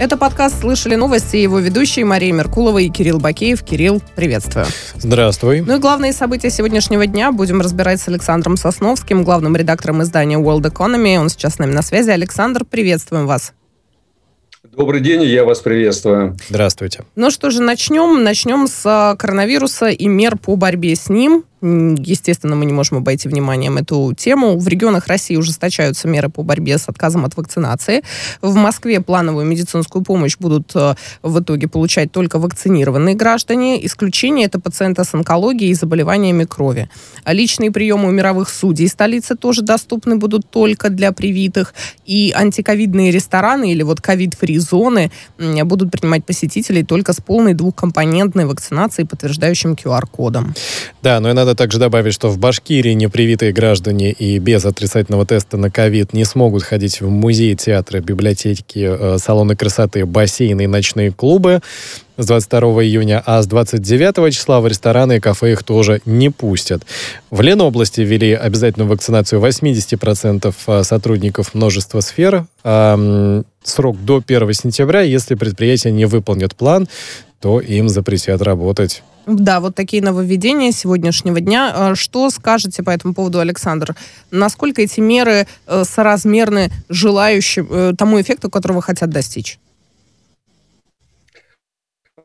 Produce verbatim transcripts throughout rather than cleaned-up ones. Это подкаст «Слышали новости» и его ведущие Мария Меркулова и Кирилл Бакеев. Кирилл, приветствую. Здравствуй. Ну и главные события сегодняшнего дня будем разбирать с Александром Сосновским, главным редактором издания World Economy. Он сейчас с нами на связи. Александр, приветствуем вас. Добрый день, я вас приветствую. Здравствуйте. Ну что же, начнем. Начнем с коронавируса и мер по борьбе с ним. Естественно, мы не можем обойти вниманием эту тему. В регионах России ужесточаются меры по борьбе с отказом от вакцинации. В Москве плановую медицинскую помощь будут в итоге получать только вакцинированные граждане. Исключение – это пациенты с онкологией и заболеваниями крови. Личные приемы у мировых судей столицы тоже доступны будут только для привитых. И антиковидные рестораны или вот ковид-фри зоны будут принимать посетителей только с полной двухкомпонентной вакцинацией, подтверждающим ку ар кодом. Да, но и надо также добавить, что в Башкирии непривитые граждане и без отрицательного теста на ковид не смогут ходить в музеи, театры, библиотеки, салоны красоты, бассейны и ночные клубы с двадцать второго июня, а с двадцать девятого числа в рестораны и кафе их тоже не пустят. В Ленобласти ввели обязательную вакцинацию восемьдесят процентов сотрудников множества сфер. Срок до первого сентября. Если предприятия не выполнят план, то им запретят работать. Да, вот такие нововведения сегодняшнего дня. Что скажете по этому поводу, Александр? Насколько эти меры соразмерны желающим тому эффекту, которого хотят достичь?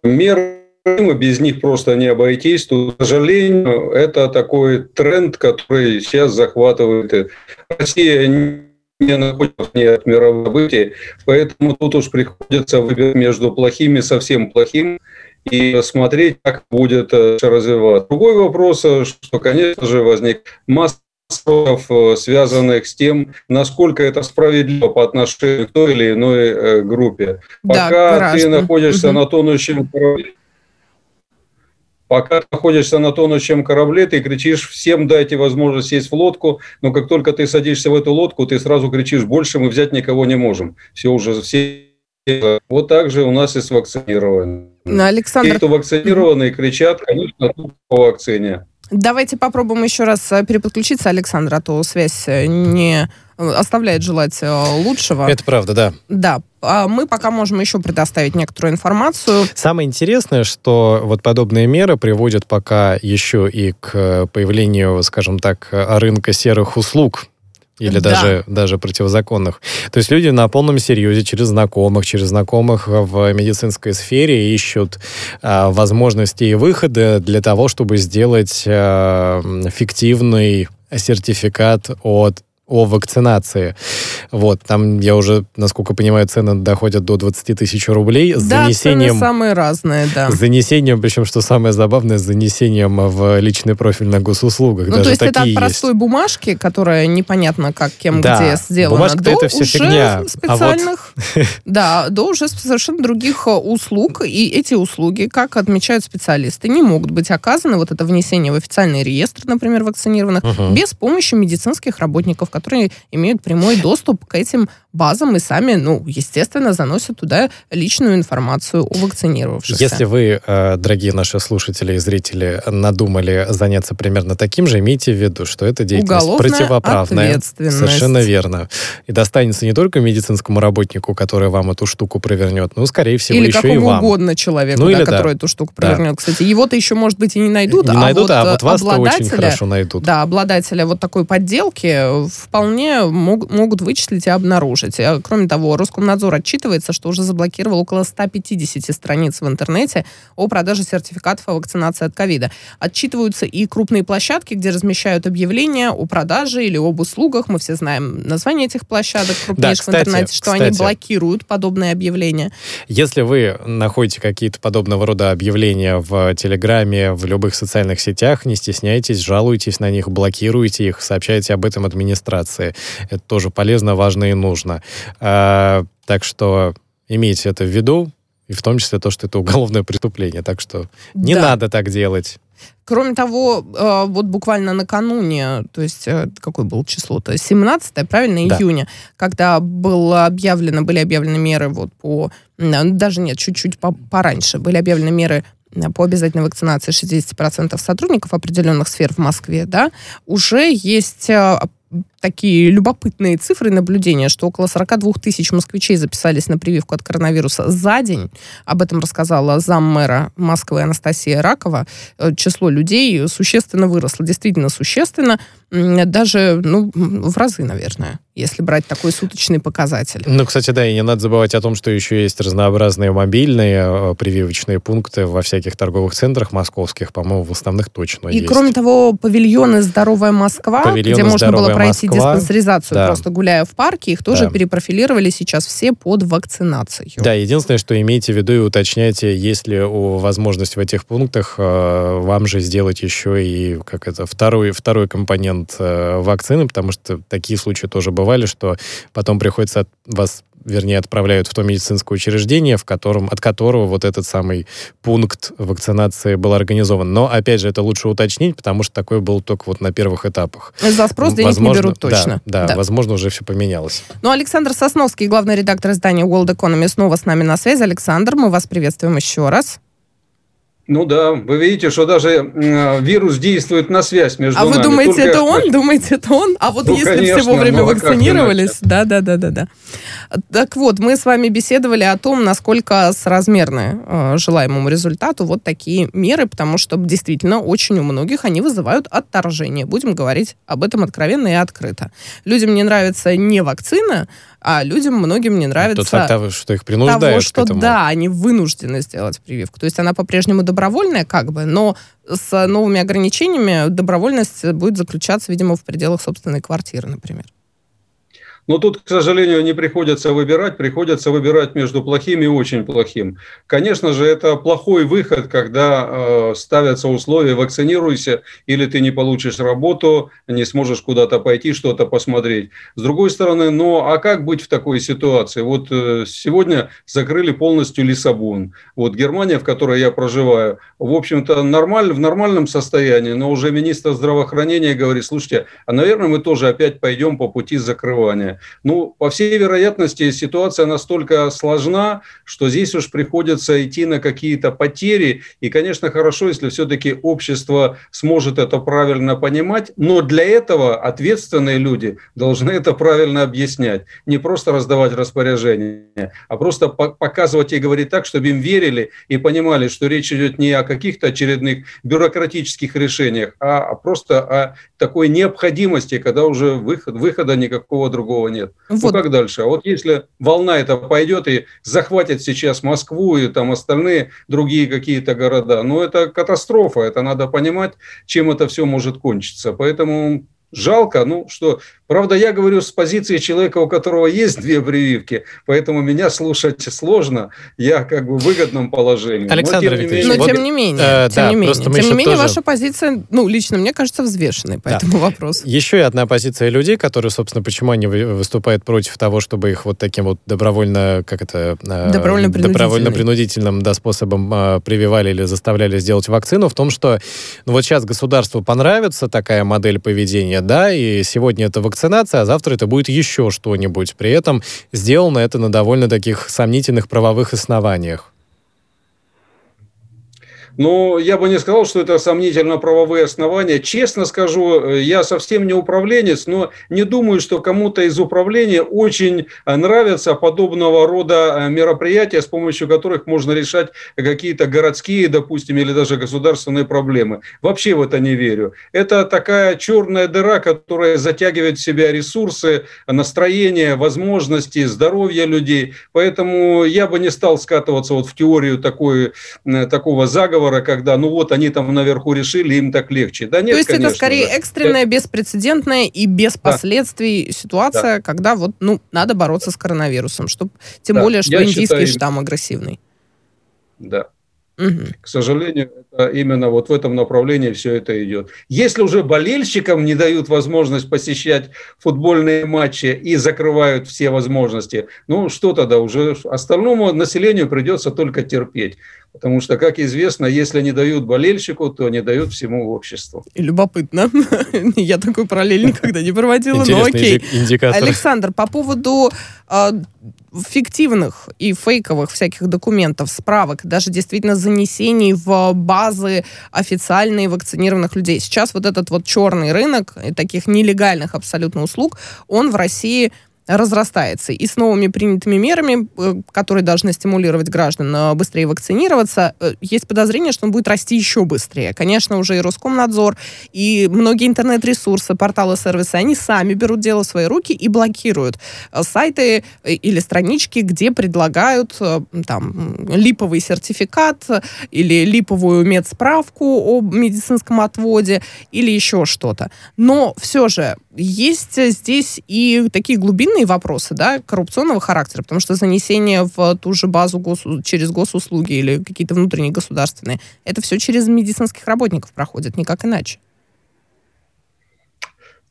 Меры, без них просто не обойтись. Тут, к сожалению, это такой тренд, который сейчас захватывает. Россия не находится не от мировых событий, поэтому тут уж приходится выбирать между плохим и совсем плохим и смотреть, как будет развиваться. Другой вопрос, что, конечно же, возник масса вопросов, связанных с тем, насколько это справедливо по отношению к той или иной группе. Да, пока граждан. ты находишься угу. на тонущем корабле, Пока ты находишься на тонущем корабле, ты кричишь всем: дайте возможность сесть в лодку, но как только ты садишься в эту лодку, ты сразу кричишь: больше мы взять никого не можем. Все уже все. Вот так же у нас и с вакцинированными. Александр... Те, кто вакцинированные, кричат, конечно, по вакцине. Давайте попробуем еще раз переподключиться, Александр, а то связь не оставляет желать лучшего. Это правда, да. Да. Мы пока можем еще предоставить некоторую информацию. Самое интересное, что вот подобные меры приводят пока еще и к появлению, скажем так, рынка серых услуг. Или да. даже, даже противозаконных. То есть люди на полном серьезе через знакомых, через знакомых в медицинской сфере ищут э, возможности и выходы для того, чтобы сделать э, фиктивный сертификат от о вакцинации. Вот, там, я уже, насколько понимаю, цены доходят до двадцать тысяч рублей. С да, занесением, цены самые разные, да. С занесением, причем, что самое забавное, с занесением в личный профиль на госуслугах. Ну, даже то есть это от простой есть. бумажки, которая непонятно как, кем, да, где сделана. Бумажка, до это все уже фигня. специальных, а вот... да, до уже совершенно других услуг. И эти услуги, как отмечают специалисты, не могут быть оказаны, вот это внесение в официальный реестр, например, вакцинированных, угу. без помощи медицинских работников, которые имеют прямой доступ к этим базам и сами, ну, естественно, заносят туда личную информацию о вакцинировавшихся. Если вы, дорогие наши слушатели и зрители, надумали заняться примерно таким же, имейте в виду, что это деятельность уголовная противоправная. Совершенно верно. И достанется не только медицинскому работнику, который вам эту штуку провернет, но, скорее всего, или еще и вам. Или какому угодно человеку, ну, да, который да. эту штуку провернет. Да. Кстати, его-то еще, может быть, и не найдут. Не а найдут, вот а вот вас-то очень хорошо найдут. Да, обладателя вот такой подделки в вполне мог, могут вычислить и обнаружить. Кроме того, Роскомнадзор отчитывается, что уже заблокировал около сто пятьдесят страниц в интернете о продаже сертификатов о вакцинации от ковида. Отчитываются и крупные площадки, где размещают объявления о продаже или об услугах. Мы все знаем название этих площадок крупнейших да, кстати, в интернете, что кстати, они блокируют подобные объявления. Если вы находите какие-то подобного рода объявления в Телеграме, в любых социальных сетях, не стесняйтесь, жалуйтесь на них, блокируйте их, сообщайте об этом администрации. Это тоже полезно, важно и нужно. А, так что имейте это в виду, и в том числе то, что это уголовное преступление. Так что не да. надо так делать. Кроме того, вот буквально накануне, то есть какое было число-то, семнадцатое, правильно, да. июня, когда было объявлено, были объявлены меры вот по... Даже нет, чуть-чуть пораньше были объявлены меры по обязательной вакцинации шестьдесят процентов сотрудников определенных сфер в Москве, да, уже есть такие любопытные цифры наблюдения, что около сорок два тысячи москвичей записались на прививку от коронавируса за день. Об этом рассказала заммэра Москвы Анастасия Ракова. Число людей существенно выросло, действительно существенно, даже ну, в разы, наверное, если брать такой суточный показатель. Ну, кстати, да, и не надо забывать о том, что еще есть разнообразные мобильные прививочные пункты во всяких торговых центрах московских, по-моему, в основных точно и, есть. И, кроме того, павильоны «Здоровая Москва», павильоны, где можно было пройти Москва. диспансеризацию, да. просто гуляя в парке, их тоже да. перепрофилировали сейчас все под вакцинацию. Да, единственное, что имейте в виду и уточняйте, есть ли возможность в этих пунктах вам же сделать еще и как это, второй, второй компонент вакцины, потому что такие случаи тоже бывают. Бывали, что потом приходится от вас, вернее, отправляют в то медицинское учреждение, в котором, от которого вот этот самый пункт вакцинации был организован. Но, опять же, это лучше уточнить, потому что такое было только вот на первых этапах. За спрос денег не берут точно. Да, да, да, возможно, уже все поменялось. Ну, Александр Сосновский, главный редактор издания World Economy, снова с нами на связи. Александр, мы вас приветствуем еще раз. Ну да, вы видите, что даже э, вирус действует на связь между нами. А вы нами. думаете, Только... это он? Думаете, это он? А вот ну, если конечно, все вовремя ну, вакцинировались... Да-да-да-да. Так вот, мы с вами беседовали о том, насколько соразмерны э, желаемому результату вот такие меры, потому что действительно очень у многих они вызывают отторжение. Будем говорить об этом откровенно и открыто. Людям не нравится не вакцина, а людям многим не нравится тот факт того, что их принуждают того, что, к этому. Да, они вынуждены сделать прививку. То есть она по-прежнему добровольная, как бы, но с новыми ограничениями добровольность будет заключаться, видимо, в пределах собственной квартиры, например. Но тут, к сожалению, не приходится выбирать, приходится выбирать между плохим и очень плохим. Конечно же, это плохой выход, когда э, ставятся условия «вакцинируйся», или ты не получишь работу, не сможешь куда-то пойти, что-то посмотреть. С другой стороны, ну а как быть в такой ситуации? Вот э, сегодня закрыли полностью Лиссабон. Вот Германия, в которой я проживаю, в общем-то, нормаль, в нормальном состоянии, но уже министр здравоохранения говорит: слушайте, а, наверное, мы тоже опять пойдем по пути закрывания. Ну, по всей вероятности, ситуация настолько сложна, что здесь уж приходится идти на какие-то потери. И, конечно, хорошо, если все-таки общество сможет это правильно понимать, но для этого ответственные люди должны это правильно объяснять. Не просто раздавать распоряжения, а просто показывать и говорить так, чтобы им верили и понимали, что речь идет не о каких-то очередных бюрократических решениях, а просто о такой необходимости, когда уже выход, выхода никакого другого нет. Вот. Ну как дальше? А вот если волна эта пойдет и захватит сейчас Москву и там остальные другие какие-то города, ну это катастрофа, это надо понимать, чем это все может кончиться. Поэтому жалко, ну что... Правда, я говорю с позиции человека, у которого есть две прививки, поэтому меня слушать сложно, я как бы в выгодном положении. Александр но, тем Викторович, не менее, но тем не менее, э, тем да, не менее, тем не менее тоже... ваша позиция, ну, лично мне кажется, взвешенной по да. этому вопросу. Еще и одна позиция людей, которые, собственно, почему они выступают против того, чтобы их вот таким вот добровольно, как это, э, добровольно-принудительным да, способом э, прививали или заставляли сделать вакцину, в том, что ну, вот сейчас государству понравится такая модель поведения, да, и сегодня это вакцинация, вакцинация, а завтра это будет еще что-нибудь. При этом сделано это на довольно таких сомнительных правовых основаниях. Но я бы не сказал, что это сомнительно-правовые основания. Честно скажу, я совсем не управленец, но не думаю, что кому-то из управления очень нравятся подобного рода мероприятия, с помощью которых можно решать какие-то городские, допустим, или даже государственные проблемы. Вообще в это не верю. Это такая черная дыра, которая затягивает в себя ресурсы, настроение, возможности, здоровье людей. Поэтому я бы не стал скатываться вот в теорию такой, такого заговора, когда, ну вот, они там наверху решили, им так легче. Да нет, то есть конечно, это скорее да. экстренная, беспрецедентная и без да. последствий ситуация, да. когда вот, ну, надо бороться с коронавирусом, чтобы, тем да. более, что Я индийский считаю... штамм агрессивный. Да. Угу. К сожалению, это именно вот в этом направлении все это идет. Если уже болельщикам не дают возможность посещать футбольные матчи и закрывают все возможности, ну что тогда уже остальному населению придется только терпеть. Потому что, как известно, если не дают болельщику, то не дают всему обществу. Любопытно. Я такой параллель никогда не проводила, но окей. Александр, по поводу фиктивных и фейковых всяких документов, справок, даже действительно занесений в базы официальные вакцинированных людей. Сейчас вот этот вот черный рынок таких нелегальных абсолютно услуг, он в России разрастается. И с новыми принятыми мерами, которые должны стимулировать граждан быстрее вакцинироваться, есть подозрение, что он будет расти еще быстрее. Конечно, уже и Роскомнадзор, и многие интернет-ресурсы, порталы, сервисы, они сами берут дело в свои руки и блокируют сайты или странички, где предлагают там липовый сертификат или липовую медсправку о медицинском отводе или еще что-то. Но все же есть здесь и такие глубинные вопросы, да, коррупционного характера, потому что занесение в ту же базу гос... через госуслуги или какие-то внутренние государственные, это все через медицинских работников проходит, никак иначе.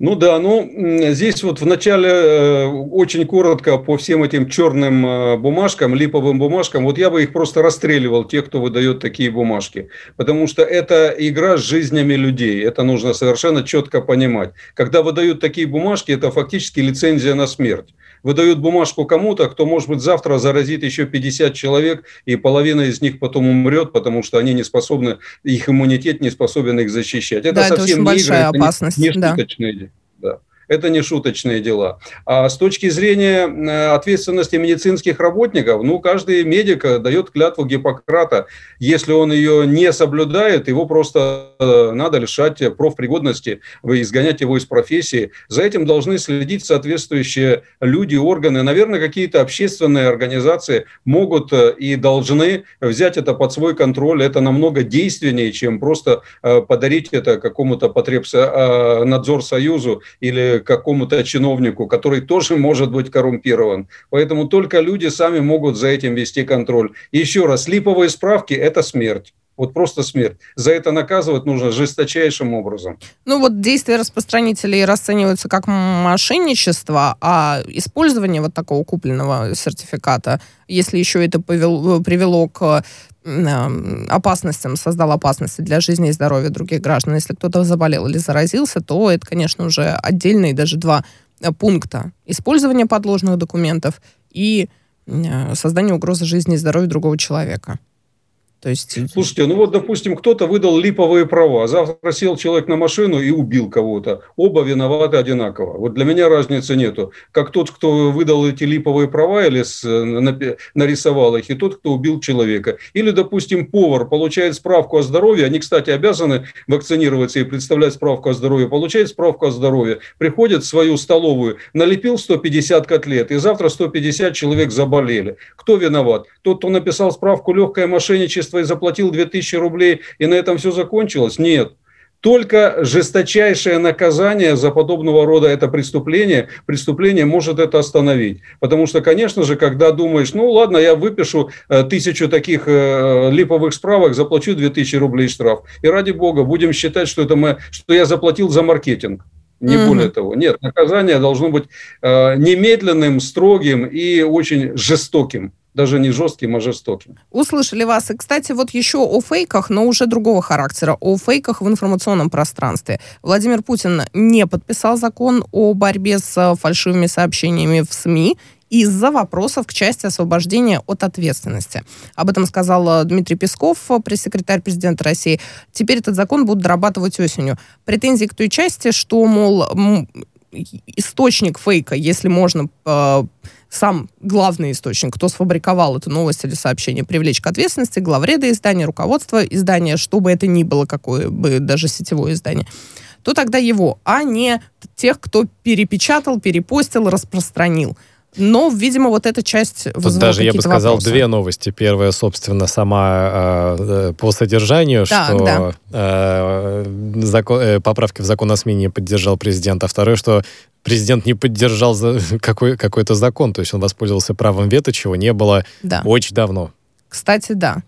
Ну да, ну здесь вот вначале очень коротко по всем этим черным бумажкам, липовым бумажкам, вот я бы их просто расстреливал, тех, кто выдает такие бумажки, потому что это игра с жизнями людей, это нужно совершенно четко понимать. Когда выдают такие бумажки, это фактически лицензия на смерть. Выдают бумажку кому-то, кто, может быть, завтра заразит еще пятьдесят человек, и половина из них потом умрет, потому что они не способны, их иммунитет не способен их защищать. Это да, совсем это не игры, это не, не шуточные, да. Да, это не шуточные дела. А с точки зрения ответственности медицинских работников, ну, каждый медик дает клятву Гиппократа. Если он ее не соблюдает, его просто надо лишать профпригодности, изгонять его из профессии. За этим должны следить соответствующие люди, органы. Наверное, какие-то общественные организации могут и должны взять это под свой контроль. Это намного действеннее, чем просто подарить это какому-то потребнадзорсоюзу или какому-то чиновнику, который тоже может быть коррумпирован. Поэтому только люди сами могут за этим вести контроль. И еще раз, липовые справки – это смерть. Вот просто смерть. За это наказывать нужно жесточайшим образом. Ну вот действия распространителей расцениваются как мошенничество, а использование вот такого купленного сертификата, если еще это повело, привело к опасностям, создало опасности для жизни и здоровья других граждан, если кто-то заболел или заразился, то это, конечно, уже отдельные даже два пункта. Использование подложных документов и создание угрозы жизни и здоровью другого человека. То есть... Слушайте, ну вот, допустим, кто-то выдал липовые права, завтра сел человек на машину и убил кого-то. Оба виноваты одинаково. Вот для меня разницы нету. Как тот, кто выдал эти липовые права или с... нарисовал их, и тот, кто убил человека. Или, допустим, повар получает справку о здоровье, они, кстати, обязаны вакцинироваться и представлять справку о здоровье, получает справку о здоровье, приходит в свою столовую, налепил сто пятьдесят котлет, и завтра сто пятьдесят человек заболели. Кто виноват? Тот, кто написал справку «легкое мошенничество» и заплатил две тысячи рублей, и на этом все закончилось? Нет. Только жесточайшее наказание за подобного рода это преступление, преступление может это остановить. Потому что, конечно же, когда думаешь, ну ладно, я выпишу тысячу таких липовых справок, заплачу две тысячи рублей штраф. И ради бога, будем считать, что, это мы, что я заплатил за маркетинг. Не mm-hmm. более того. Нет, наказание должно быть немедленным, строгим и очень жестоким. Даже не жестким, а жестоким. Услышали вас. И, кстати, вот еще о фейках, но уже другого характера. О фейках в информационном пространстве. Владимир Путин не подписал закон о борьбе с фальшивыми сообщениями в СМИ из-за вопросов к части освобождения от ответственности. Об этом сказал Дмитрий Песков, пресс-секретарь президента России. Теперь этот закон будут дорабатывать осенью. Претензии к той части, что, мол, источник фейка, если можно... сам главный источник, кто сфабриковал эту новость или сообщение, привлечь к ответственности главреда издания, руководства издания, что бы это ни было, какое бы даже сетевое издание, то тогда его, а не тех, кто перепечатал, перепостил, распространил. Но, видимо, вот эта часть вызвала какие-то даже, я бы сказал, вопросы. Две новости. Первая, собственно, сама э, по содержанию, так, что да. э, закон, э, поправки в закон о СМИ не поддержал президент. А второе, что президент не поддержал какой, какой-то закон. То есть он воспользовался правом вето, чего не было да. очень давно. Кстати, да.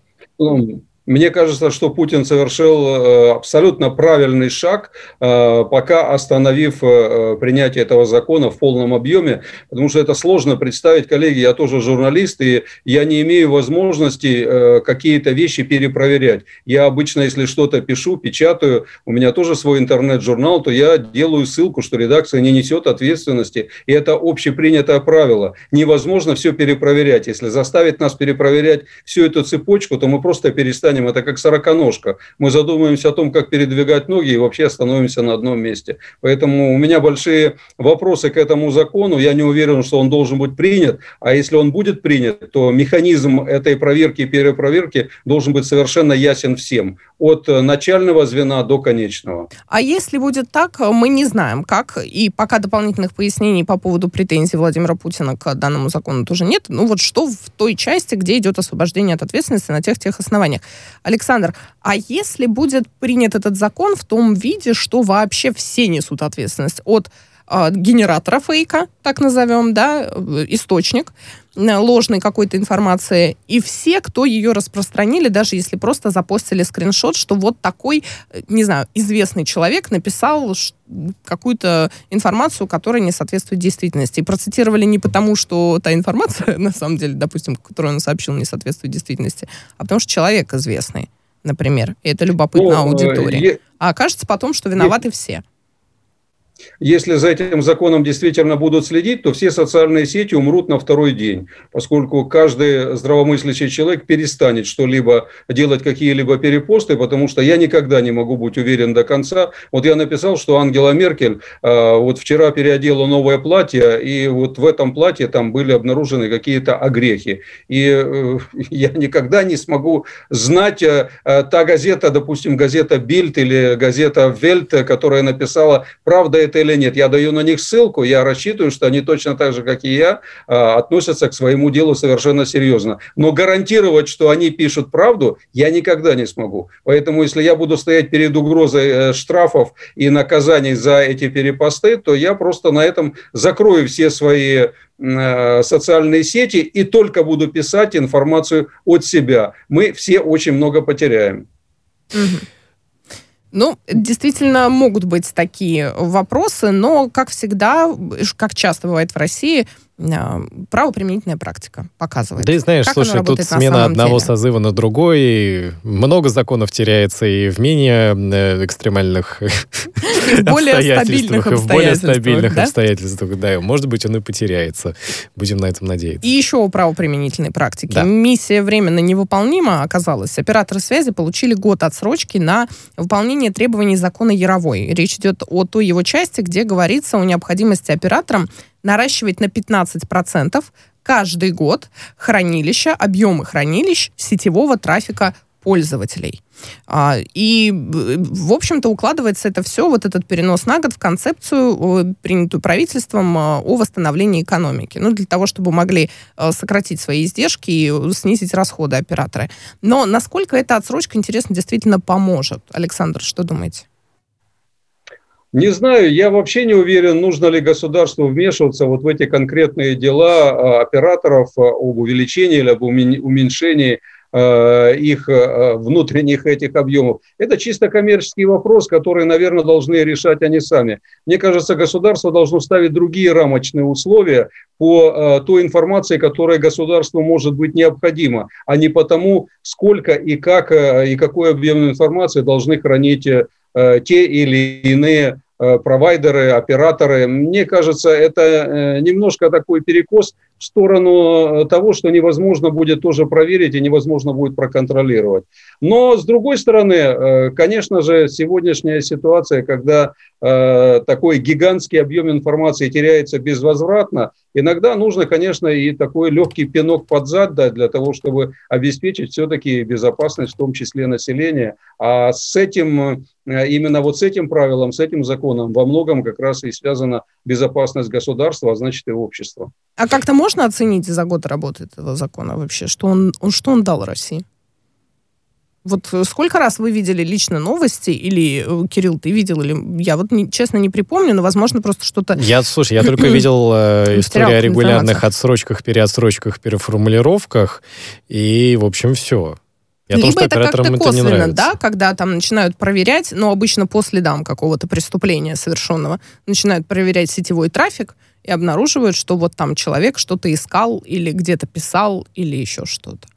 Мне кажется, что Путин совершил абсолютно правильный шаг, пока остановив принятие этого закона в полном объеме, потому что это сложно представить. Коллеги, я тоже журналист, и я не имею возможности какие-то вещи перепроверять. Я обычно, если что-то пишу, печатаю, у меня тоже свой интернет-журнал, то я делаю ссылку, что редакция не несет ответственности, и это общепринятое правило. Невозможно все перепроверять. Если заставить нас перепроверять всю эту цепочку, то мы просто перестанем. Это как сороконожка. Мы задумываемся о том, как передвигать ноги, и вообще остановимся на одном месте. Поэтому у меня большие вопросы к этому закону. Я не уверен, что он должен быть принят. А если он будет принят, то механизм этой проверки и перепроверки должен быть совершенно ясен всем. От начального звена до конечного. А если будет так, мы не знаем, как. И пока дополнительных пояснений по поводу претензий Владимира Путина к данному закону тоже нет. Ну вот что в той части, где идет освобождение от ответственности на тех-тех основаниях. Александр, а если будет принят этот закон в том виде, что вообще все несут ответственность от э, генератора фейка, так назовем, да, источник ложной какой-то информации, и все, кто ее распространили, даже если просто запостили скриншот, что вот такой, не знаю, известный человек написал какую-то информацию, которая не соответствует действительности. И процитировали не потому, что та информация, на самом деле, допустим, которую он сообщил, не соответствует действительности, а потому что человек известный, например, и это любопытно аудитории. А окажется потом, что виноваты все. Если за этим законом действительно будут следить, то все социальные сети умрут на второй день, поскольку каждый здравомыслящий человек перестанет что-либо делать, какие-либо перепосты, потому что я никогда не могу быть уверен до конца. Вот я написал, что Ангела Меркель э, вот вчера переодела новое платье, и вот в этом платье там были обнаружены какие-то огрехи. И э, я никогда не смогу знать, э, та газета, допустим, газета «Бильд» или газета «Вельт», которая написала, правда это или нет. Я даю на них ссылку, я рассчитываю, что они точно так же, как и я, относятся к своему делу совершенно серьезно. Но гарантировать, что они пишут правду, я никогда не смогу. Поэтому, если я буду стоять перед угрозой штрафов и наказаний за эти перепосты, то я просто на этом закрою все свои социальные сети и только буду писать информацию от себя. Мы все очень много потеряем. Ну, действительно, могут быть такие вопросы, но, как всегда, как часто бывает в России, правоприменительная практика показывает. Да и знаешь, слушай, тут смена одного созыва на другой, много законов теряется и в менее экстремальных обстоятельствах, и в более стабильных обстоятельствах. Да, может быть, он и потеряется. Будем на этом надеяться. И еще о правоприменительной практике. Миссия временно невыполнима оказалась. Операторы связи получили год отсрочки на выполнение требований закона Яровой. Речь идет о той его части, где говорится о необходимости операторам наращивать на пятнадцать процентов каждый год хранилища, объемы хранилищ сетевого трафика пользователей. И, в общем-то, укладывается это все, вот этот перенос на год, в концепцию, принятую правительством, о восстановлении экономики. Ну, для того, чтобы могли сократить свои издержки и снизить расходы операторы. Но насколько эта отсрочка, интересно, действительно поможет? Александр, что думаете? Не знаю, я вообще не уверен, нужно ли государству вмешиваться вот в эти конкретные дела операторов об увеличении или об уменьшении их внутренних этих объемов. Это чисто коммерческий вопрос, который, наверное, должны решать они сами. Мне кажется, государство должно ставить другие рамочные условия по той информации, которая государству может быть необходима, а не потому, сколько и как и какой объем информации должны хранить те или иные провайдеры, операторы. Мне кажется, это немножко такой перекос в сторону того, что невозможно будет тоже проверить и невозможно будет проконтролировать. Но, с другой стороны, конечно же, сегодняшняя ситуация, когда такой гигантский объем информации теряется безвозвратно, иногда нужно, конечно, и такой легкий пинок под зад дать для того, чтобы обеспечить все-таки безопасность, в том числе населения. А с этим, именно вот с этим правилом, с этим законом во многом как раз и связана безопасность государства, а значит и общества. А как-то можно оценить за год работы этого закона вообще, что он, он, что он дал России? Вот сколько раз вы видели лично новости, или, Кирилл, ты видел, или я вот, не, честно, не припомню, но, возможно, просто что-то... Я, слушай, я только видел э, историю о регулярных отсрочках, переотсрочках, переформулировках, и, в общем, все. И о том, либо это как-то косвенно, да, когда там начинают проверять, но обычно по следам какого-то преступления совершенного, начинают проверять сетевой трафик и обнаруживают, что вот там человек что-то искал или где-то писал или еще что-то.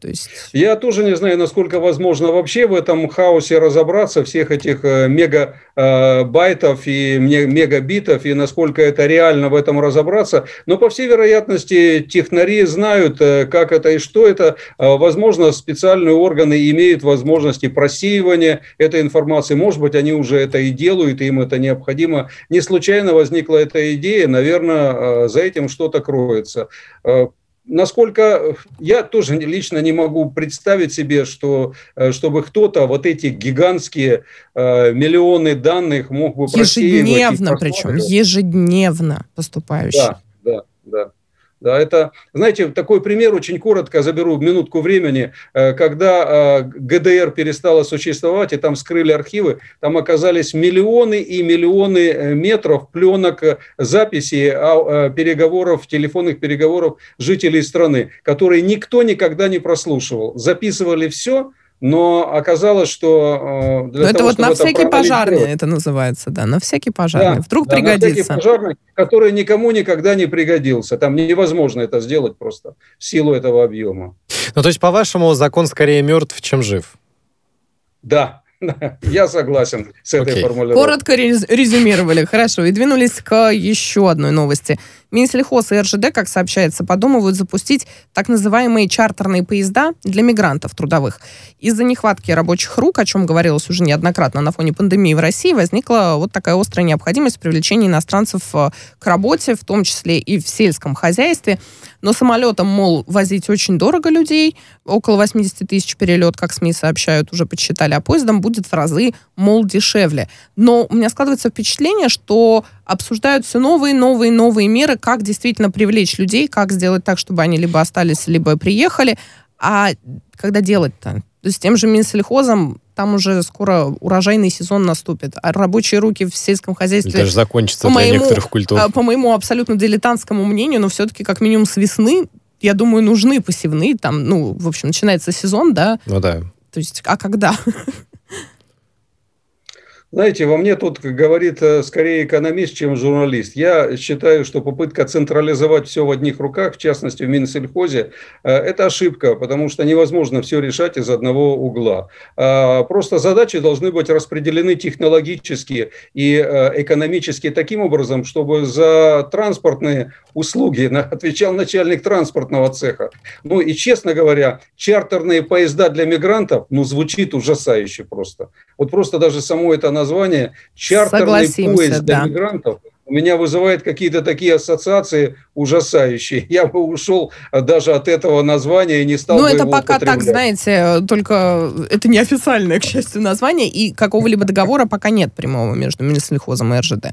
То есть... Я тоже не знаю, насколько возможно вообще в этом хаосе разобраться, всех этих мегабайтов и мегабитов, и насколько это реально в этом разобраться. Но, по всей вероятности, технари знают, как это и что это. Возможно, специальные органы имеют возможности просеивания этой информации. Может быть, они уже это и делают, и им это необходимо. Не случайно возникла эта идея. Наверное, за этим что-то кроется. Насколько я тоже лично не могу представить себе, что чтобы кто-то вот эти гигантские э, миллионы данных мог бы просеивать. Ежедневно причем, ежедневно поступающие. Да, да, да. Да, это, знаете, такой пример, очень коротко заберу минутку времени, когда ГДР перестала существовать, и там вскрыли архивы, там оказались миллионы и миллионы метров пленок записей переговоров, телефонных переговоров жителей страны, которые никто никогда не прослушивал. Записывали все, но оказалось, что... Для это того, вот на всякий это пожарный это называется, да, на всякий пожарный. Да, вдруг да, пригодится. На всякий пожарный, который никому никогда не пригодился. Там невозможно это сделать просто в силу этого объема. Ну, то есть, по-вашему, закон скорее мертв, чем жив? Да. Я согласен с этой okay. формулировкой. Коротко резюмировали. Хорошо. И двинулись к еще одной новости. Минсельхоз и РЖД, как сообщается, подумывают запустить так называемые чартерные поезда для мигрантов трудовых. Из-за нехватки рабочих рук, о чем говорилось уже неоднократно на фоне пандемии в России, возникла вот такая острая необходимость привлечения иностранцев к работе, в том числе и в сельском хозяйстве. Но самолетом, мол, возить очень дорого людей, около восемьдесят тысяч перелет, как СМИ сообщают, уже подсчитали, а поездом будет в разы, мол, дешевле. Но у меня складывается впечатление, что обсуждают все новые, новые, новые меры, как действительно привлечь людей, как сделать так, чтобы они либо остались, либо приехали. А когда делать-то? То есть тем же Минсельхозом там уже скоро урожайный сезон наступит, а рабочие руки в сельском хозяйстве... Это же закончится для моему, некоторых культур. По моему абсолютно дилетантскому мнению, но все-таки как минимум с весны, я думаю, нужны посевные. Там, ну, в общем, начинается сезон, да? Ну да. То есть, а когда? Знаете, во мне тут говорит скорее экономист, чем журналист. Я считаю, что попытка централизовать все в одних руках, в частности в Минсельхозе, это ошибка, потому что невозможно все решать из одного угла. Просто задачи должны быть распределены технологически и экономически таким образом, чтобы за транспортные услуги отвечал начальник транспортного цеха. Ну и, честно говоря, чартерные поезда для мигрантов, ну, звучит ужасающе просто. Вот просто даже само это название «Чартерный Согласимся, поезд для да. мигрантов» у меня вызывает какие-то такие ассоциации ужасающие. Я бы ушел даже от этого названия и не стал Но бы его употреблять. Ну, это пока так, знаете, только это неофициальное, к счастью, название, и какого-либо договора пока нет прямого между Минсельхозом и РЖД.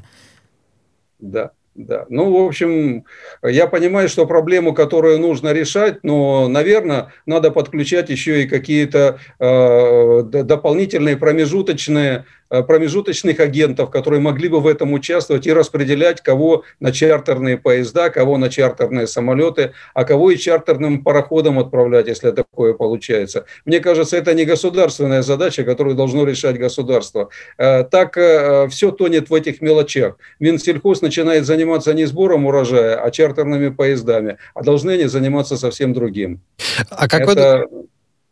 Да. Да. Ну, в общем, я понимаю, что проблему, которую нужно решать, но, наверное, надо подключать еще и какие-то э, дополнительные промежуточные, промежуточных агентов, которые могли бы в этом участвовать и распределять, кого на чартерные поезда, кого на чартерные самолеты, а кого и чартерным пароходом отправлять, если такое получается. Мне кажется, это не государственная задача, которую должно решать государство. Э, так э, все тонет в этих мелочах. Минсельхоз начинает заниматься не сбором урожая, а чартерными поездами, а должны они заниматься совсем другим. А как, это... вы...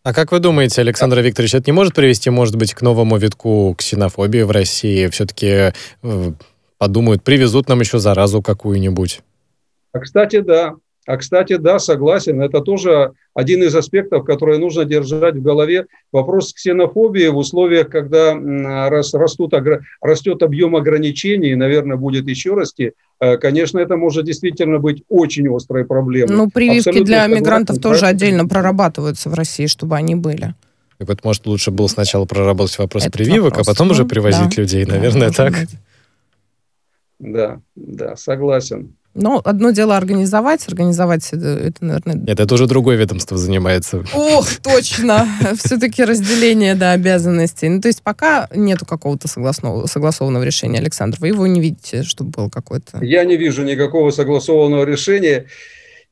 а как вы думаете, Александр Викторович, это не может привести, может быть, к новому витку ксенофобии в России? Все-таки подумают, привезут нам еще заразу какую-нибудь. А, кстати, да. А, кстати, да, согласен, это тоже один из аспектов, которые нужно держать в голове. Вопрос ксенофобии в условиях, когда растут, растет объем ограничений, и, наверное, будет еще расти, конечно, это может действительно быть очень острой проблемой. Ну, прививки Абсолютно для мигрантов тоже правильно. Отдельно прорабатываются в России, чтобы они были. И вот, может, лучше было сначала проработать вопрос Этот прививок, вопрос. а потом уже привозить да. людей, наверное, да, так? Да, да, согласен. Но одно дело организовать, организовать это, наверное... Нет, это уже другое ведомство занимается. Ох, точно! Все-таки разделение обязанностей. Ну, то есть пока нету какого-то согласованного решения, Александр. Вы его не видите, чтобы было какое-то... Я не вижу никакого согласованного решения.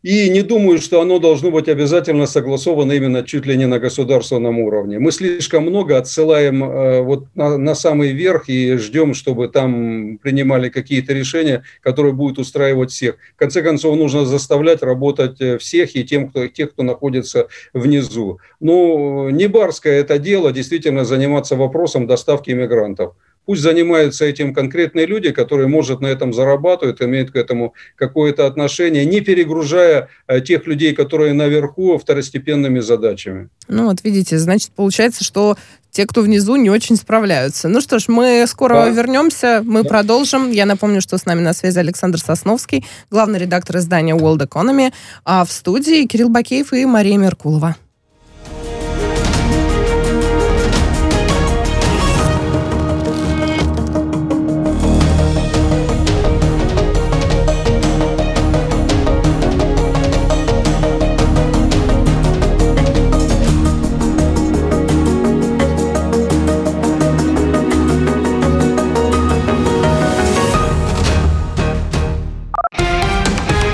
И не думаю, что оно должно быть обязательно согласовано именно чуть ли не на государственном уровне. Мы слишком много отсылаем э, вот на, на самый верх и ждем, чтобы там принимали какие-то решения, которые будут устраивать всех. В конце концов, нужно заставлять работать всех и тем, кто, тех, кто находится внизу. Ну, не барское это дело действительно заниматься вопросом доставки мигрантов. Пусть занимаются этим конкретные люди, которые, может, на этом зарабатывают, имеют к этому какое-то отношение, не перегружая тех людей, которые наверху, второстепенными задачами. Ну вот видите, значит, получается, что те, кто внизу, не очень справляются. Ну что ж, мы скоро да. вернемся, мы да. продолжим. Я напомню, что с нами на связи Александр Сосновский, главный редактор издания World Economy, а в студии Кирилл Бакеев и Мария Меркулова.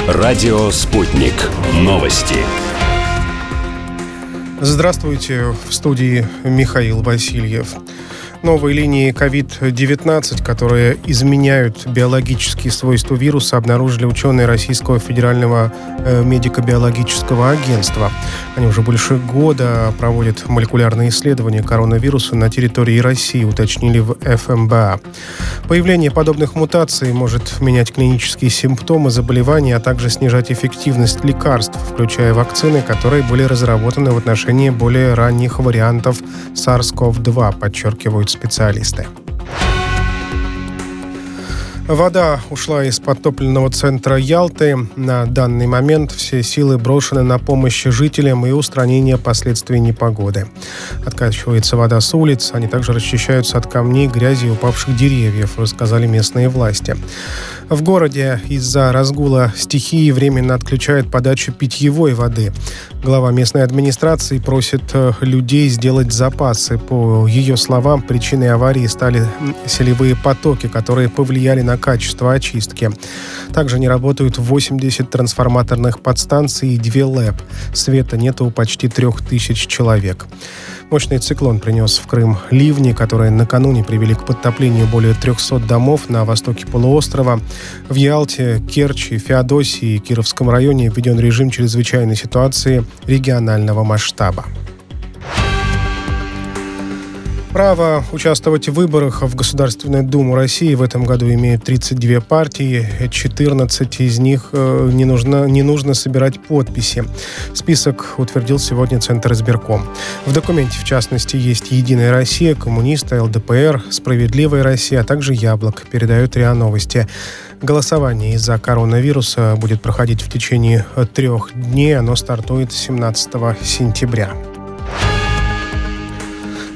Радио «Спутник». Новости. Здравствуйте. В студии Михаил Васильев. Новые линии ковид девятнадцать, которые изменяют биологические свойства вируса, обнаружили ученые Российского федерального медико-биологического агентства. Они уже больше года проводят молекулярные исследования коронавируса на территории России, уточнили в эф эм бэ а. Появление подобных мутаций может менять клинические симптомы заболевания, а также снижать эффективность лекарств, включая вакцины, которые были разработаны в отношении более ранних вариантов сарс ков два, подчеркивают специалисты. Вода ушла из подтопленного центра Ялты. На данный момент все силы брошены на помощь жителям и устранение последствий непогоды. Откачивается вода с улиц, они также расчищаются от камней, грязи и упавших деревьев, рассказали местные власти. В городе из-за разгула стихии временно отключают подачу питьевой воды. Глава местной администрации просит людей сделать запасы. По ее словам, причиной аварии стали селевые потоки, которые повлияли на качество очистки. Также не работают восемьдесят трансформаторных подстанций и две ЛЭП. Света нет у почти трех тысяч человек. Мощный циклон принес в Крым ливни, которые накануне привели к подтоплению более трехсот домов на востоке полуострова. В Ялте, Керчи, Феодосии и Кировском районе введен режим чрезвычайной ситуации регионального масштаба. Право участвовать в выборах в Государственную Думу России в этом году имеют тридцать две партии, четырнадцать из них не нужно, не нужно собирать подписи. Список утвердил сегодня Центр избирком. В документе, в частности, есть «Единая Россия», «Коммунисты», эл дэ пэ эр, «Справедливая Россия», а также «Яблоко», передают РИА Новости. Голосование из-за коронавируса будет проходить в течение трех дней, оно стартует семнадцатого сентября.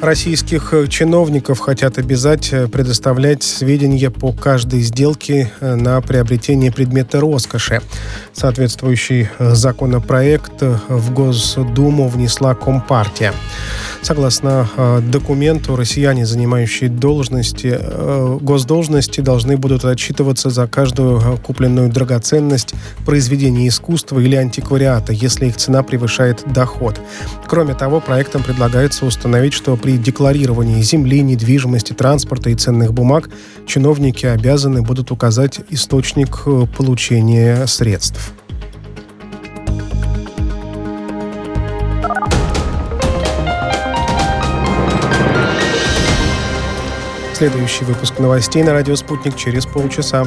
Российских чиновников хотят обязать предоставлять сведения по каждой сделке на приобретение предмета роскоши. Соответствующий законопроект в Госдуму внесла Компартия. Согласно документу, россияне, занимающие должности, госдолжности, должны будут отчитываться за каждую купленную драгоценность, произведение искусства или антиквариата, если их цена превышает доход. Кроме того, проектом предлагается установить, что при декларировании земли, недвижимости, транспорта и ценных бумаг чиновники обязаны будут указать источник получения средств. Следующий выпуск новостей на Радио Спутник через полчаса.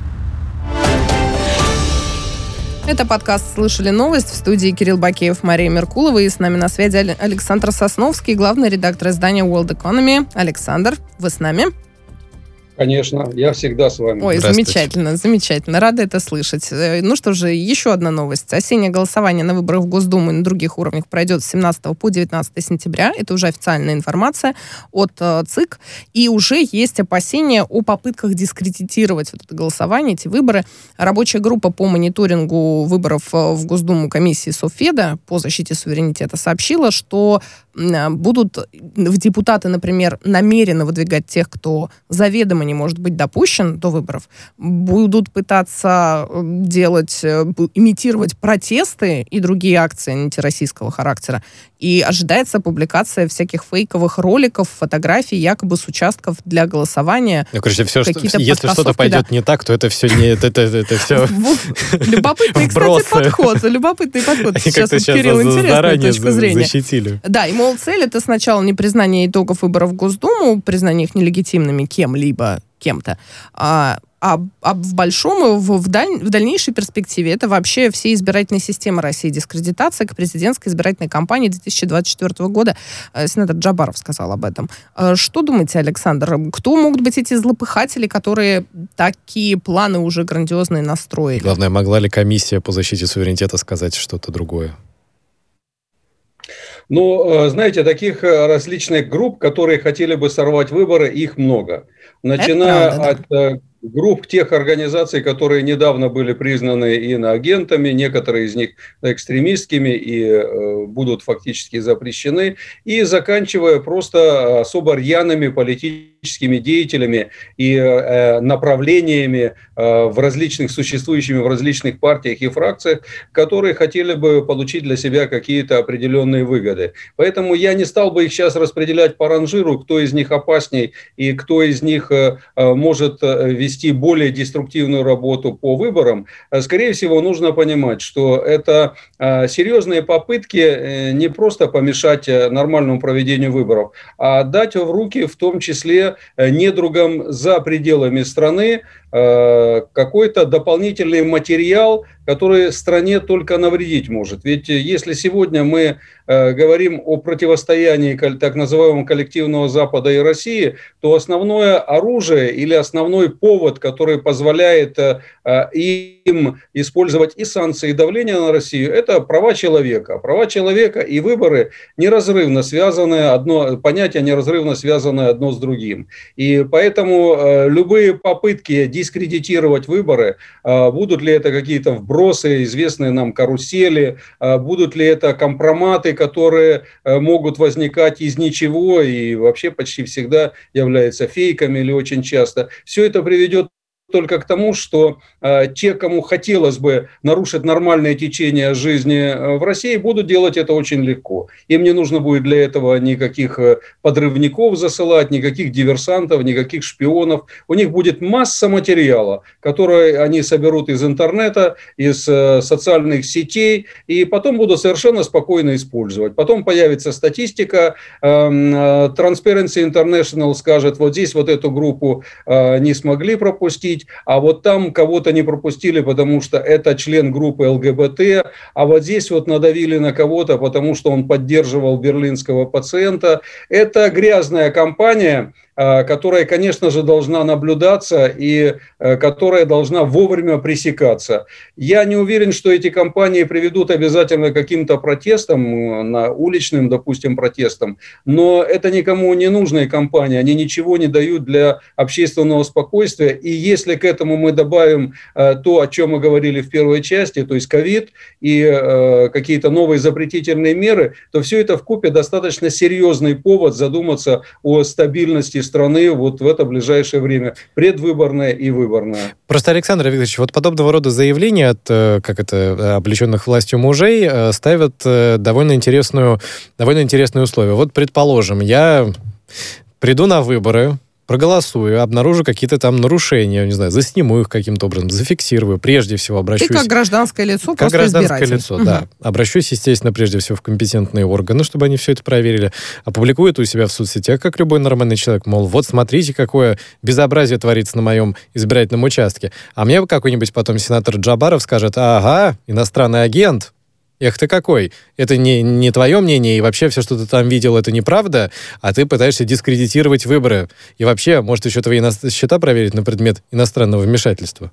Это подкаст «Слышали новость». В студии Кирилл Бакеев, Мария Меркулова. И с нами на связи Александр Сосновский, главный редактор издания World Economy. Александр, вы с нами? Конечно, я всегда с вами. Ой, замечательно, замечательно. Рада это слышать. Ну что же, еще одна новость. Осеннее голосование на выборах в Госдуму и на других уровнях пройдет с семнадцатого по девятнадцатое сентября. Это уже официальная информация от ЦИК. И уже есть опасения о попытках дискредитировать вот это голосование, эти выборы. Рабочая группа по мониторингу выборов в Госдуму комиссии Совфеда по защите суверенитета сообщила, что будут в депутаты, например, намеренно выдвигать тех, кто заведомо не может быть допущен до выборов, будут пытаться делать, имитировать протесты и другие акции антироссийского характера. И ожидается публикация всяких фейковых роликов, фотографий якобы с участков для голосования. Ну, короче, все, что, если что-то пойдет да. не так, то это все не... Это, это, это все... Любопытный, кстати, подход. Любопытный подход. Сейчас вот Кирилл интересная точка зрения. Защитили. Да, и, мол, цель — это сначала не признание итогов выборов в Госдуму, признание их нелегитимными кем-либо, кем-то, а... А, а в большом и в, в, даль, в дальнейшей перспективе это вообще все избирательные системы России. Дискредитация к президентской избирательной кампании две тысячи двадцать четвёртого года. Сенатор Джабаров сказал об этом. Что думаете, Александр, кто могут быть эти злопыхатели, которые такие планы уже грандиозные настроили? Главное, могла ли комиссия по защите суверенитета сказать что-то другое? Ну, знаете, таких различных групп, которые хотели бы сорвать выборы, их много. Начиная правда, да. от... групп тех организаций, которые недавно были признаны иноагентами, некоторые из них экстремистскими и э, будут фактически запрещены, и заканчивая просто особо рьяными политическими деятелями и э, направлениями э, в различных, существующими в различных партиях и фракциях, которые хотели бы получить для себя какие-то определенные выгоды. Поэтому я не стал бы их сейчас распределять по ранжиру, кто из них опасней и кто из них э, может вести более деструктивную работу по выборам. Скорее всего, нужно понимать, что это серьезные попытки не просто помешать нормальному проведению выборов, а дать в руки, в том числе недругам за пределами страны, какой-то дополнительный материал, который стране только навредить может. Ведь если сегодня мы э, говорим о противостоянии так называемого коллективного Запада и России, то основное оружие или основной повод, который позволяет э, им использовать и санкции, и давление на Россию, это права человека. Права человека и выборы неразрывно связаны, одно, понятие неразрывно связаны одно с другим. И поэтому э, любые попытки дискредитировать выборы, э, будут ли это какие-то вбросы, бросы, известные нам карусели, будут ли это компроматы, которые могут возникать из ничего и вообще почти всегда являются фейками или очень часто. Все это приведет только к тому, что э, те, кому хотелось бы нарушить нормальное течение жизни в России, будут делать это очень легко. Им не нужно будет для этого никаких подрывников засылать, никаких диверсантов, никаких шпионов. У них будет масса материала, который они соберут из интернета, из э, социальных сетей, и потом будут совершенно спокойно использовать. Потом появится статистика, э, Transparency International скажет, вот здесь вот эту группу э, не смогли пропустить, а вот там кого-то не пропустили, потому что это член группы ЛГБТ, а вот здесь вот надавили на кого-то, потому что он поддерживал берлинского пациента. Это грязная кампания, которая, конечно же, должна наблюдаться и которая должна вовремя пресекаться. Я не уверен, что эти кампании приведут обязательно к каким-то протестам, на уличным, допустим, протестам, но это никому не нужные кампании, они ничего не дают для общественного спокойствия, и если к этому мы добавим то, о чем мы говорили в первой части, то есть COVID и какие-то новые запретительные меры, то все это вкупе достаточно серьезный повод задуматься о стабильности страны вот в это ближайшее время, предвыборное и выборное. Просто, Александр Викторович, вот подобного рода заявления от, как это, облеченных властью мужей ставят довольно интересную, довольно интересные условия. Вот, предположим, я приду на выборы, проголосую, обнаружу какие-то там нарушения, не знаю, засниму их каким-то образом, зафиксирую, прежде всего обращусь... Ты как гражданское лицо, как гражданское лицо, угу. да. Обращусь, естественно, прежде всего в компетентные органы, чтобы они все это проверили, опубликую это у себя в соцсетях, как любой нормальный человек, мол, вот смотрите, какое безобразие творится на моем избирательном участке. А мне какой-нибудь потом сенатор Джабаров скажет, ага, иностранный агент, Эх ты какой, это не, не твое мнение, и вообще все, что ты там видел, это неправда, а ты пытаешься дискредитировать выборы. И вообще, может, еще твои ино- счета проверить на предмет иностранного вмешательства.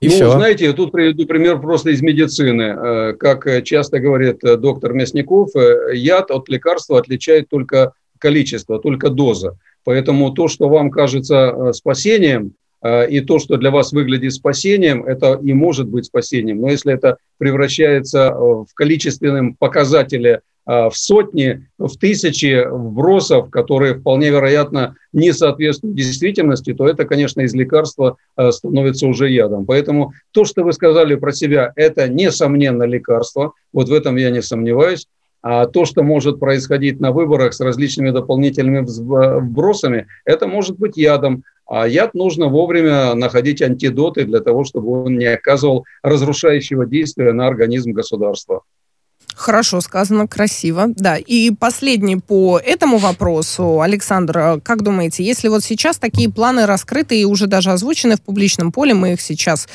И ну, все. Знаете, тут приведу пример просто из медицины. Как часто говорит доктор Мясников, яд от лекарства отличает только количество, только доза. Поэтому то, что вам кажется спасением, и то, что для вас выглядит спасением, это и может быть спасением. Но если это превращается в количественном показателе в сотни, в тысячи вбросов, которые вполне вероятно не соответствуют действительности, то это, конечно, из лекарства становится уже ядом. Поэтому то, что вы сказали про себя, это, несомненно, лекарство. Вот в этом я не сомневаюсь. А то, что может происходить на выборах с различными дополнительными вбросами, это может быть ядом. А яд нужно вовремя находить антидоты для того, чтобы он не оказывал разрушающего действия на организм государства. Хорошо сказано, красиво, да. И последний по этому вопросу, Александр, как думаете, если вот сейчас такие планы раскрыты и уже даже озвучены в публичном поле, мы их сейчас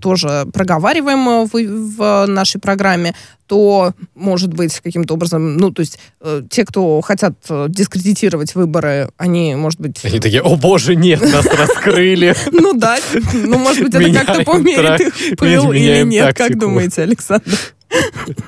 тоже проговариваем в, в нашей программе, то, может быть, каким-то образом, ну, то есть э, те, кто хотят дискредитировать выборы, они, может быть... Они такие, о боже, нет, нас раскрыли. Ну да, ну, может быть, это как-то померит их пыл или нет, как думаете, Александр?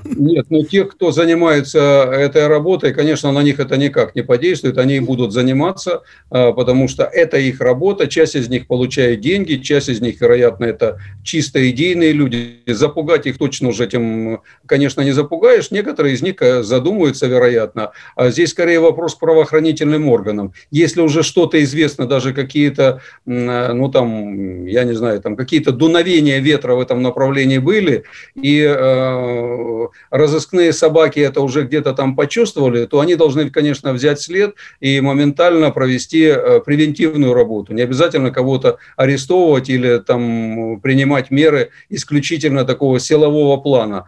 Нет, но тех, кто занимается этой работой, конечно, на них это никак не подействует, они будут заниматься, потому что это их работа, часть из них получает деньги, часть из них, вероятно, это чисто идейные люди, запугать их точно уже этим, конечно, не запугаешь, некоторые из них задумываются, вероятно, а здесь скорее вопрос к правоохранительным органам, если уже что-то известно, даже какие-то, ну там, я не знаю, там какие-то дуновения ветра в этом направлении были, и разыскные собаки это уже где-то там почувствовали, то они должны, конечно, взять след и моментально провести превентивную работу. Не обязательно кого-то арестовывать или там принимать меры исключительно такого силового плана.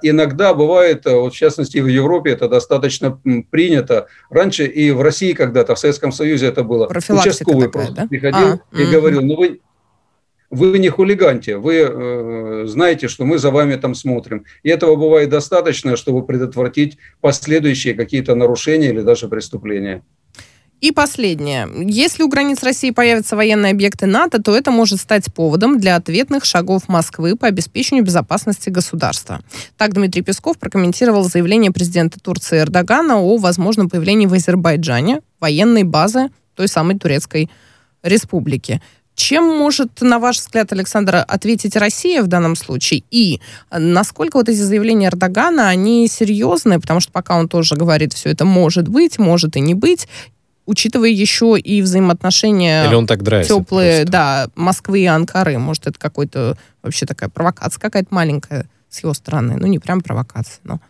Иногда бывает, вот в частности в Европе это достаточно принято, раньше и в России когда-то, в Советском Союзе это было. Участковый просто да? приходил а, и м-м. говорил, ну вы... Вы не хулиганьте, вы э, знаете, что мы за вами там смотрим. И этого бывает достаточно, чтобы предотвратить последующие какие-то нарушения или даже преступления. И последнее. Если у границ России появятся военные объекты НАТО, то это может стать поводом для ответных шагов Москвы по обеспечению безопасности государства. Так Дмитрий Песков прокомментировал заявление президента Турции Эрдогана о возможном появлении в Азербайджане военной базы той самой турецкой республики. Чем может, на ваш взгляд, Александр, ответить Россия в данном случае? И насколько вот эти заявления Эрдогана, они серьезные? Потому что пока он тоже говорит, все это может быть, может и не быть, учитывая еще и взаимоотношения теплые да, Москвы и Анкары. Может, это какой-то вообще такая провокация какая-то маленькая с его стороны. Ну, не прям провокация, но...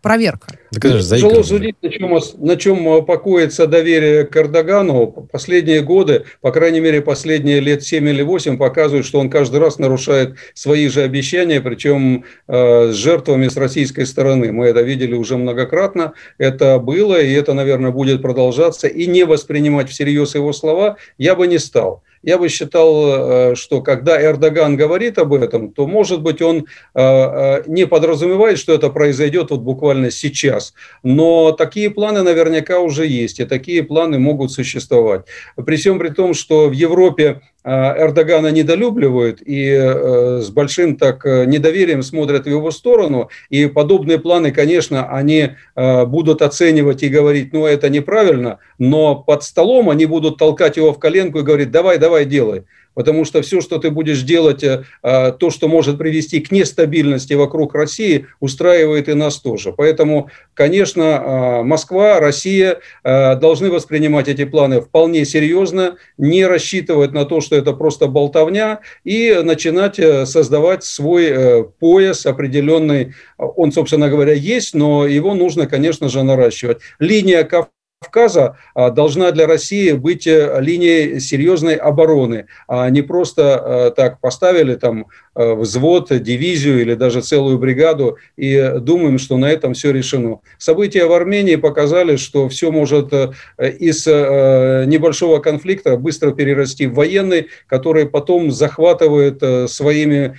Проверка. Да, конечно, тяжело судить, на чем, на чем покоится доверие к Эрдогану. Последние годы, по крайней мере, последние лет семь или восемь показывают, что он каждый раз нарушает свои же обещания, причем э, с жертвами с российской стороны. Мы это видели уже многократно. Это было, и это, наверное, будет продолжаться. И не воспринимать всерьез его слова я бы не стал. Я бы считал, что когда Эрдоган говорит об этом, то, может быть, он не подразумевает, что это произойдет вот буквально сейчас. Но такие планы наверняка уже есть, и такие планы могут существовать. При всем при том, что в Европе Эрдогана недолюбливают и с большим так недоверием смотрят в его сторону. И подобные планы, конечно, они будут оценивать и говорить, ну, это неправильно, но под столом они будут толкать его в коленку и говорить, давай, давай, делай. Потому что все, что ты будешь делать, то, что может привести к нестабильности вокруг России, устраивает и нас тоже. Поэтому, конечно, Москва, Россия должны воспринимать эти планы вполне серьезно, не рассчитывать на то, что это просто болтовня, и начинать создавать свой пояс определенный. Он, собственно говоря, есть, но его нужно, конечно же, наращивать. Линия Кавказа. Кавказа должна для России быть линией серьезной обороны, а не просто так поставили там взвод, дивизию или даже целую бригаду и думаем, что на этом все решено. События в Армении показали, что все может из небольшого конфликта быстро перерасти в военный, который потом захватывает своими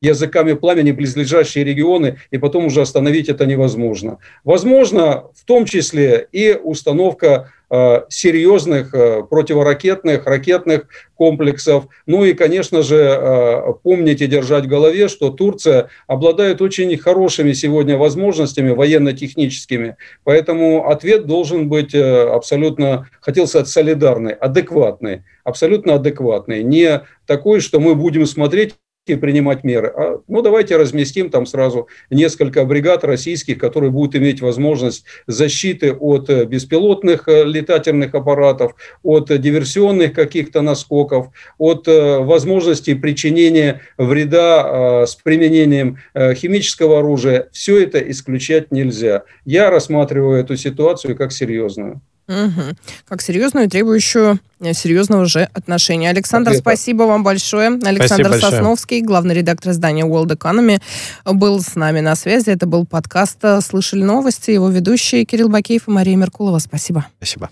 языками пламени близлежащие регионы, и потом уже остановить это невозможно. Возможно, в том числе и установка э, серьезных э, противоракетных, ракетных комплексов. Ну и, конечно же, э, помнить и держать в голове, что Турция обладает очень хорошими сегодня возможностями военно-техническими, поэтому ответ должен быть э, абсолютно, хотел сказать, солидарный, адекватный, абсолютно адекватный, не такой, что мы будем смотреть и принимать меры. А, ну, давайте разместим там сразу несколько бригад российских, которые будут иметь возможность защиты от беспилотных летательных аппаратов, от диверсионных каких-то наскоков, от возможности причинения вреда с применением химического оружия. Все это исключать нельзя. Я рассматриваю эту ситуацию как серьезную. Угу. Как серьезную, требующую серьезного же отношения. Александр, Ответа. спасибо вам большое. Александр спасибо Сосновский, большое. Главный редактор издания World Economy, был с нами на связи. Это был подкаст «Слышали новости». Его ведущие Кирилл Бакеев и Мария Меркулова. Спасибо. Спасибо.